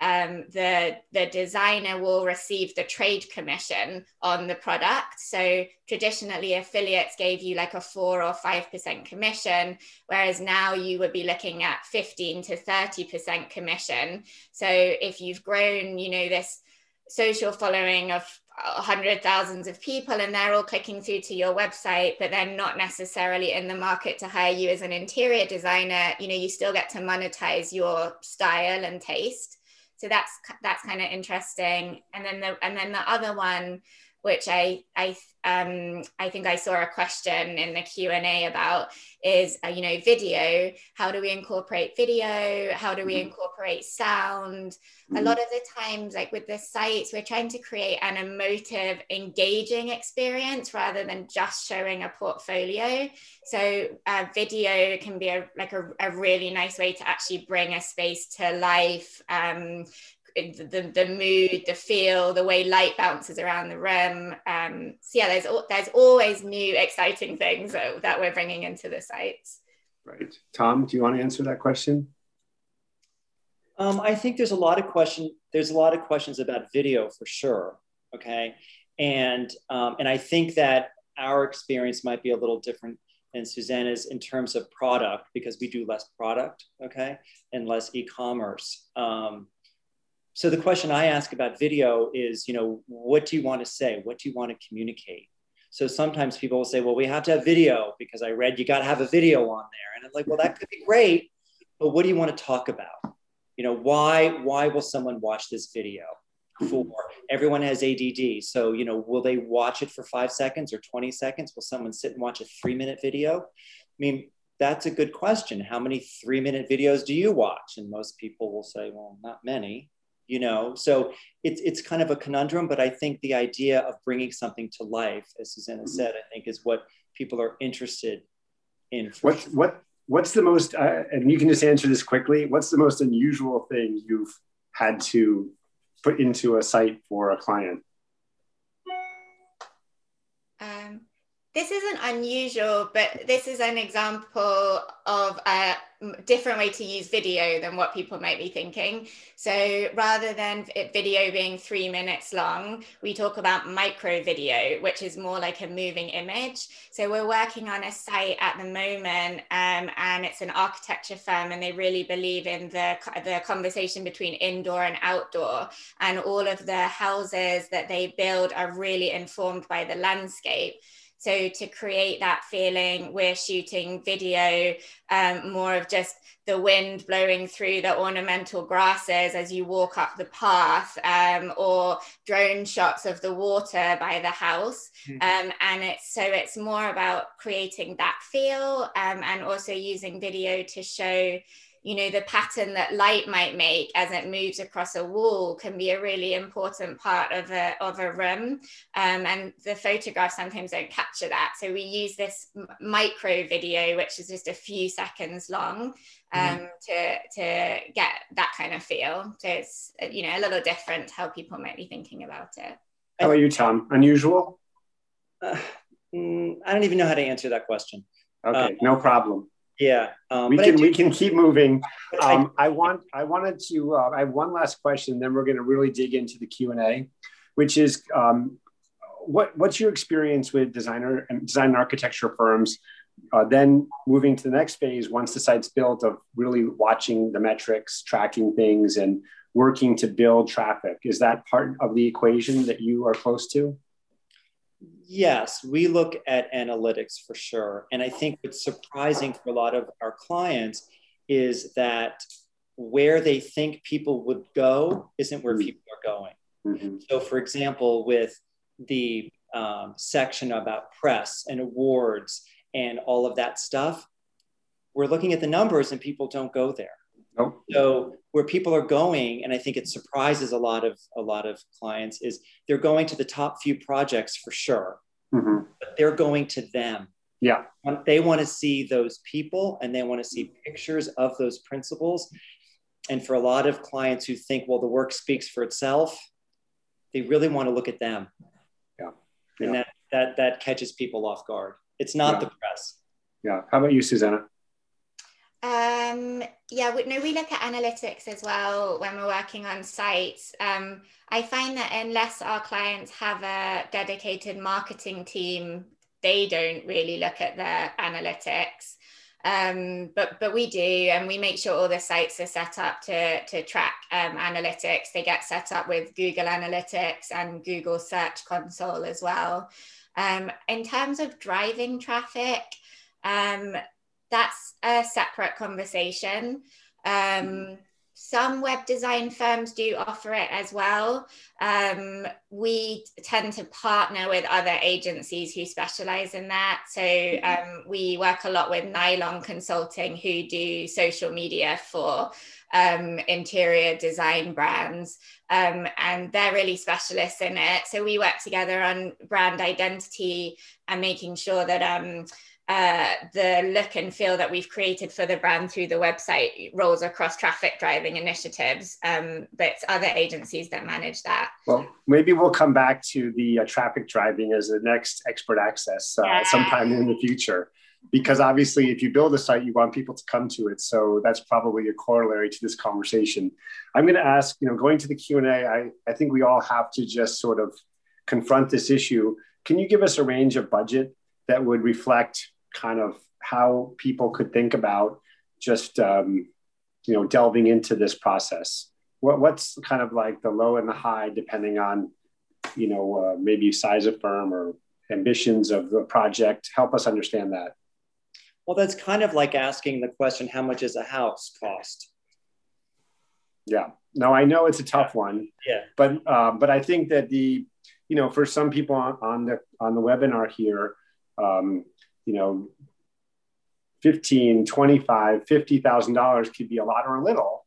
um, the the designer will receive the trade commission on the product. So traditionally, affiliates gave you like a four or five percent commission, whereas now you would be looking at fifteen to thirty percent commission. So if you've grown, you know, this social following of hundred thousands of people and they're all clicking through to your website, but they're not necessarily in the market to hire you as an interior designer, you know, you still get to monetize your style and taste. So that's that's kind of interesting. And then the and then the other one, which I I um I think I saw a question in the Q and A about, is uh, you know, video. How do we incorporate video? How do we incorporate sound? Mm-hmm. A lot of the times, like with the sites, we're trying to create an emotive, engaging experience rather than just showing a portfolio. So uh, video can be a, like a, a really nice way to actually bring a space to life. Um, The, the mood, the feel, the way light bounces around the room. Um, so yeah, there's there's always new exciting things that, that we're bringing into the sites. Right. Tom, do you want to answer that question? Um, I think there's a lot of question. There's a lot of questions about video for sure. Okay, and um, and I think that our experience might be a little different than Susanna's in terms of product, because we do less product, okay, and less e-commerce. Um, So the question I ask about video is, you know, what do you want to say? What do you want to communicate? So sometimes people will say, well, we have to have video because I read you got to have a video on there. And I'm like, well, that could be great, but what do you want to talk about? You know, why, why will someone watch this video? For everyone has A D D. So, you know, will they watch it for five seconds or twenty seconds? Will someone sit and watch a three minute video? I mean, that's a good question. How many three minute videos do you watch? And most people will say, well, not many. You know, so it's, it's kind of a conundrum, but I think the idea of bringing something to life, as Susanna said, I think is what people are interested in. What, what, what's the most, uh, and you can just answer this quickly, what's the most unusual thing you've had to put into a site for a client? Um, this isn't unusual, but this is an example of a different way to use video than what people might be thinking. So rather than it video being three minutes long, we talk about micro video, which is more like a moving image. So we're working on a site at the moment, um, and it's an architecture firm, and they really believe in the, the conversation between indoor and outdoor, and all of the houses that they build are really informed by the landscape. So to create that feeling, we're shooting video, um, more of just the wind blowing through the ornamental grasses as you walk up the path, um, or drone shots of the water by the house. Mm-hmm. um, and it's, so it's more about creating that feel, um, and also using video to show, you know, the pattern that light might make as it moves across a wall can be a really important part of a, of a room. Um, and the photographs sometimes don't capture that. So we use this micro video, which is just a few seconds long, um, mm-hmm. to, to get that kind of feel. So it's, you know, a little different how people might be thinking about it. How are you, Tom? Unusual? Uh, mm, I don't even know how to answer that question. Okay, um, no problem. Yeah, um, we can we can keep moving. Um, I want I wanted to uh, I have one last question, then we're going to really dig into the Q and A, which is um, what what's your experience with designer and design and architecture firms? Uh, then moving to the next phase, once the site's built, of really watching the metrics, tracking things, and working to build traffic. Is that part of the equation that you are close to? Yes, we look at analytics for sure. And I think what's surprising for a lot of our clients is that where they think people would go isn't where people are going. Mm-hmm. So for example, with the um, section about press and awards and all of that stuff, we're looking at the numbers and people don't go there. Nope. So where people are going, and I think it surprises a lot of a lot of clients, is they're going to the top few projects for sure, mm-hmm. but they're going to them. Yeah, they want to see those people and they want to see pictures of those principals. And for a lot of clients who think, well, the work speaks for itself, they really want to look at them. Yeah, yeah. And that that that catches people off guard. It's not yeah. the press. Yeah. How about you, Susanna? Um, yeah, we, no, we look at analytics as well when we're working on sites. Um, I find that unless our clients have a dedicated marketing team, they don't really look at their analytics. Um, but, but we do, and we make sure all the sites are set up to, to track um, analytics. They get set up with Google Analytics and Google Search Console as well. Um, in terms of driving traffic, um, that's a separate conversation. Um, some web design firms do offer it as well. Um, we tend to partner with other agencies who specialize in that. So um, we work a lot with Nylon Consulting, who do social media for um, interior design brands. Um, and they're really specialists in it. So we work together on brand identity and making sure that um, Uh, the look and feel that we've created for the brand through the website rolls across traffic driving initiatives, um, but it's other agencies that manage that. Well, maybe we'll come back to the uh, traffic driving as the next expert access uh, yeah. sometime in the future, because obviously if you build a site, you want people to come to it. So that's probably a corollary to this conversation. I'm going to ask, you know, going to the Q and A, I, I think we all have to just sort of confront this issue. Can you give us a range of budget that would reflect kind of how people could think about just, um, you know, delving into this process? What, what's kind of like the low and the high, depending on, you know, uh, maybe size of firm or ambitions of the project? Help us understand that. Well, that's kind of like asking the question, how much is a house cost? Yeah, no, I know it's a tough one. Yeah, but, uh, but I think that the, you know, for some people on, on the, on the webinar here, um, you know, fifteen, twenty-five, fifty thousand dollars could be a lot or a little,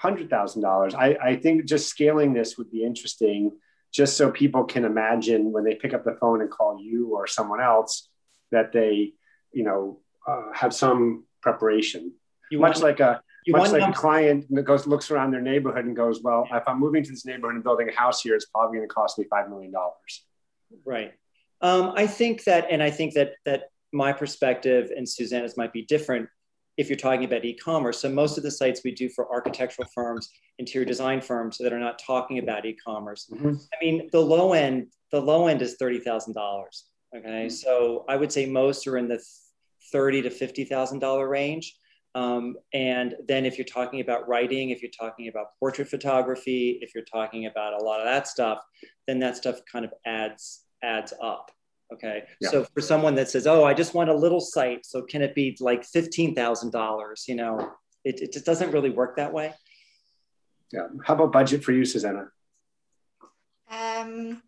one hundred thousand dollars. I, I think just scaling this would be interesting, just so people can imagine when they pick up the phone and call you or someone else that they, you know, uh, have some preparation. You much want, like a you much like a client that goes looks around their neighborhood and goes, well, if I'm moving to this neighborhood and building a house here, it's probably going to cost me five million dollars. Right. Um, I think that, and I think that that. My perspective and Susanna's might be different if you're talking about e-commerce. So most of the sites we do for architectural firms, interior design firms that are not talking about e-commerce. Mm-hmm. I mean, the low end, the low end is thirty thousand dollars. Okay. Mm-hmm. So I would say most are in the thirty thousand to fifty thousand dollars range. Um, and then if you're talking about writing, if you're talking about portrait photography, if you're talking about a lot of that stuff, then that stuff kind of adds, adds up. Okay, yeah. So for someone that says, oh, I just want a little site, so can it be like fifteen thousand dollars? You know, it, it just doesn't really work that way. Yeah, how about budget for you, Susanna? Um,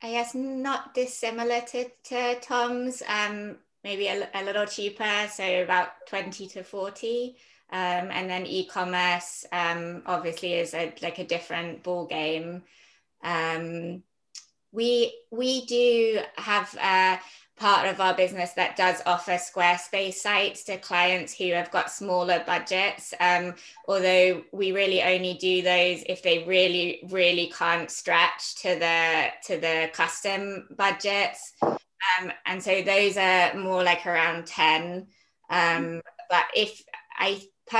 I guess not dissimilar to, to Tom's, um, maybe a, a little cheaper, so about twenty to forty. Um, and then e-commerce um, obviously is a, like a different ball game. Um, We we do have a part of our business that does offer Squarespace sites to clients who have got smaller budgets, um, although we really only do those if they really, really can't stretch to the, to the custom budgets. Um, and so those are more like around ten. Um, but if I...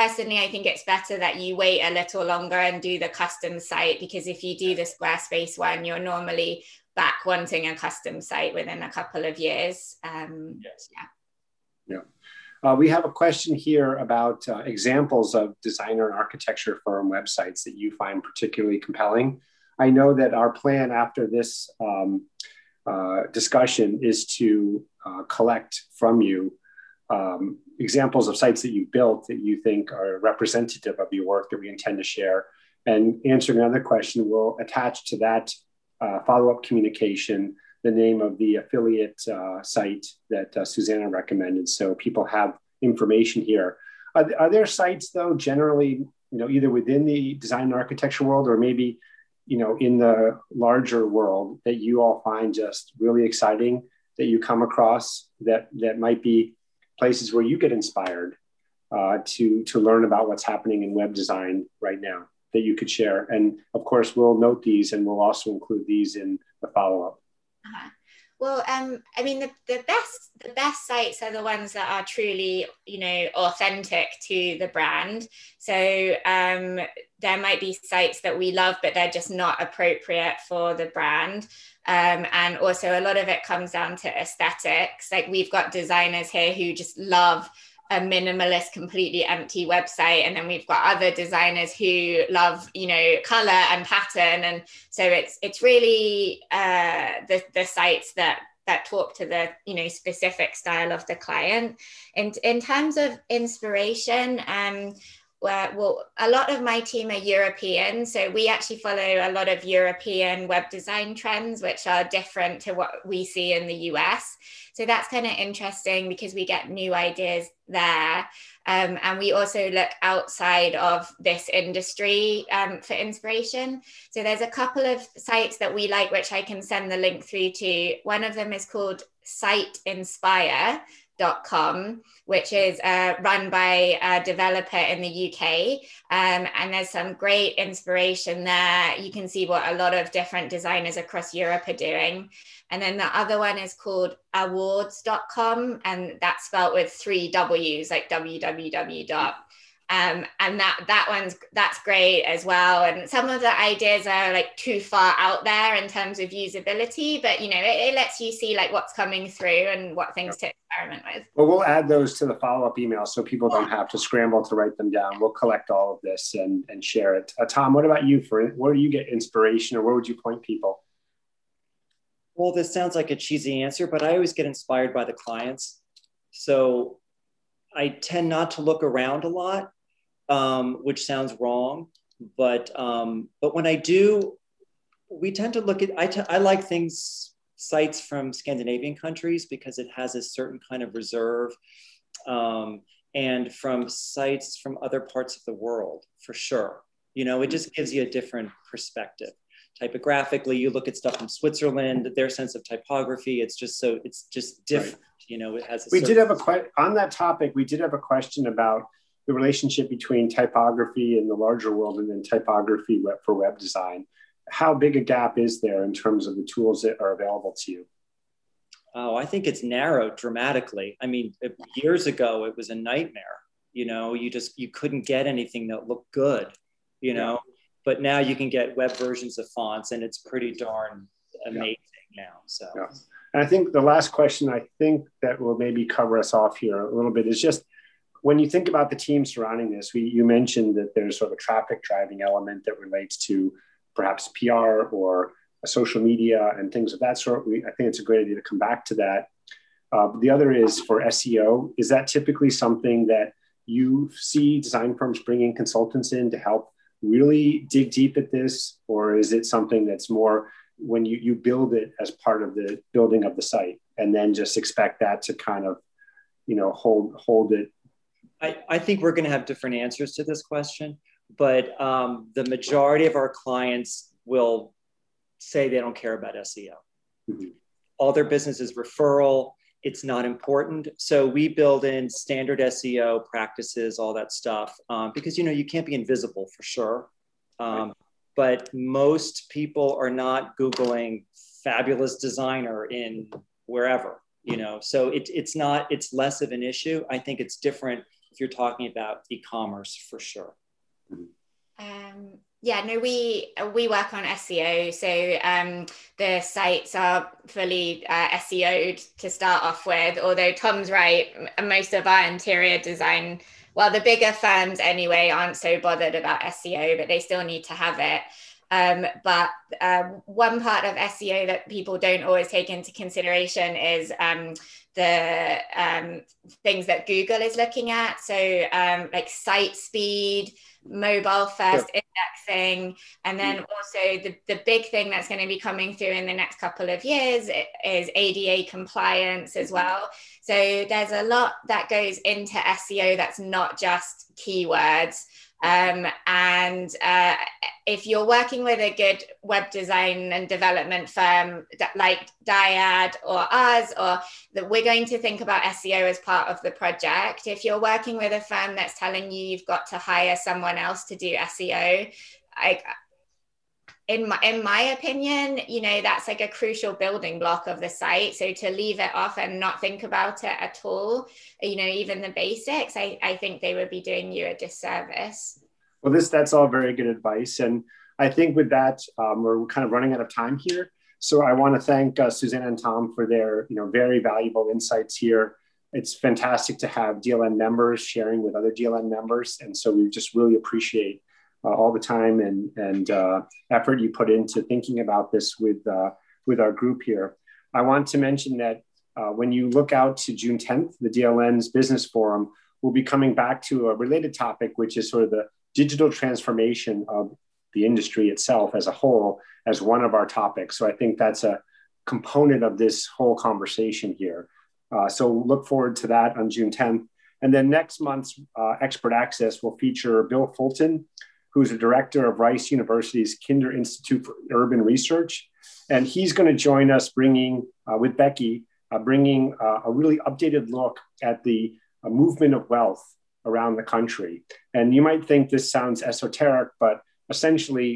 Personally, I think it's better that you wait a little longer and do the custom site, because if you do the Squarespace one, you're normally back wanting a custom site within a couple of years. Um, yes. Yeah. Yeah. Uh, we have a question here about uh, examples of designer and architecture firm websites that you find particularly compelling. I know that our plan after this um, uh, discussion is to uh, collect from you Um, examples of sites that you've built that you think are representative of your work that we intend to share. And answering another question, we'll attach to that uh, follow-up communication, the name of the affiliate uh, site that uh, Susanna recommended. So people have information here. Are, th- are there sites though, generally, you know, either within the design and architecture world or maybe, you know, in the larger world that you all find just really exciting that you come across that, that might be places where you get inspired uh, to, to learn about what's happening in web design right now that you could share? And of course, we'll note these and we'll also include these in the follow-up. Uh-huh. Well, um, I mean, the, the best the best sites are the ones that are truly, you know, authentic to the brand. So um, there might be sites that we love, but they're just not appropriate for the brand. Um, and also a lot of it comes down to aesthetics. Like we've got designers here who just love a minimalist, completely empty website. And then we've got other designers who love, you know, color and pattern. And so it's it's really uh, the, the sites that that talk to the, you know, specific style of the client. And in terms of inspiration, um, well, a lot of my team are European. So we actually follow a lot of European web design trends, which are different to what we see in the U S. So that's kind of interesting because we get new ideas there. Um, and we also look outside of this industry um, for inspiration. So there's a couple of sites that we like, which I can send the link through to. One of them is called Site Inspire. Dot com, which is uh, run by a developer in the U K. Um, and there's some great inspiration there. You can see what a lot of different designers across Europe are doing. And then the other one is called awards dot com, and that's spelled with three W's, like www dot. Um, and that that one's that's great as well. And some of the ideas are like too far out there in terms of usability, but you know, it, it lets you see like what's coming through and what things to experiment with. Well, we'll add those to the follow-up email so people don't have to scramble to write them down. We'll collect all of this and, and share it. Uh, Tom, what about you? For where do you get inspiration, or where would you point people? Well, this sounds like a cheesy answer, but I always get inspired by the clients. So I tend not to look around a lot. Um, which sounds wrong, but um, but when I do, we tend to look at, I, t- I like things, sites from Scandinavian countries because it has a certain kind of reserve, um, and from sites from other parts of the world, for sure. You know, it just gives you a different perspective. Typographically, you look at stuff from Switzerland, their sense of typography, it's just so, it's just different, right. You know, it has a We certain- did have a, que- on that topic, we did have a question about the relationship between typography and the larger world and then typography web for web design. How big a gap is there in terms of the tools that are available to you? Oh, I think it's narrowed dramatically. I mean, years ago, it was a nightmare. You know, you just, you couldn't get anything that looked good, you know, yeah. But now you can get web versions of fonts and it's pretty darn amazing yeah. now, so. Yeah. And I think the last question, I think that will maybe cover us off here a little bit is just, when you think about the team surrounding this, we, you mentioned that there's sort of a traffic driving element that relates to perhaps P R or social media and things of that sort. We, I think it's a great idea to come back to that. Uh, the other is for S E O. Is that typically something that you see design firms bringing consultants in to help really dig deep at this? Or is it something that's more when you, you build it as part of the building of the site and then just expect that to kind of, you know, hold hold it? I, I think we're going to have different answers to this question, but um, the majority of our clients will say they don't care about S E O. Mm-hmm. All their business is referral. It's not important. So we build in standard S E O practices, all that stuff, um, because, you know, you can't be invisible for sure. Um, right. But most people are not Googling fabulous designer in wherever, you know, so it, it's not, it's less of an issue. I think it's different if you're talking about e-commerce for sure. Um, yeah, no, we we work on S E O. So um, the sites are fully uh, S E O'd to start off with, although Tom's right, most of our interior design, well, the bigger firms anyway aren't so bothered about S E O, but they still need to have it. Um, but um, one part of S E O that people don't always take into consideration is um, the um, things that Google is looking at. So um, like site speed, mobile first yeah. indexing, and then also the, the big thing that's going to be coming through in the next couple of years is A D A compliance as well. So there's a lot that goes into S E O that's not just keywords. Um, and uh, if you're working with a good web design and development firm like Dyad or ours, or that we're going to think about S E O as part of the project. If you're working with a firm that's telling you you've got to hire someone else to do S E O, I, in my, in my opinion, you know, that's like a crucial building block of the site. So to leave it off and not think about it at all, you know, even the basics, I, I think they would be doing you a disservice. Well, this, that's all very good advice. And I think with that, um, we're kind of running out of time here. So I want to thank uh, Susanna and Tom for their, you know, very valuable insights here. It's fantastic to have D L N members sharing with other D L N members. And so we just really appreciate Uh, all the time and, and uh, effort you put into thinking about this with, uh, with our group here. I want to mention that uh, when you look out to June tenth, the D L N's Business Forum will be coming back to a related topic, which is sort of the digital transformation of the industry itself as a whole, as one of our topics. So I think that's a component of this whole conversation here. Uh, so look forward to that on June tenth. And then next month's uh, Expert Access will feature Bill Fulton, who's a director of Rice University's Kinder Institute for Urban Research. And he's going to join us bringing, uh, with Becky, uh, bringing uh, a really updated look at the uh, movement of wealth around the country. And you might think this sounds esoteric, but essentially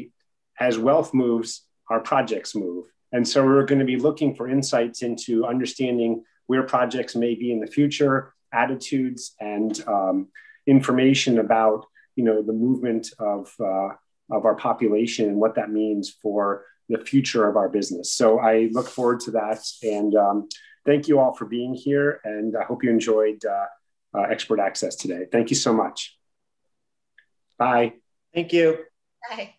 as wealth moves, our projects move. And so we're going to be looking for insights into understanding where projects may be in the future, attitudes and um, information about you know, the movement of, uh, of our population and what that means for the future of our business. So I look forward to that. And um, thank you all for being here. And I hope you enjoyed uh, uh, Expert Access today. Thank you so much. Bye. Thank you. Bye.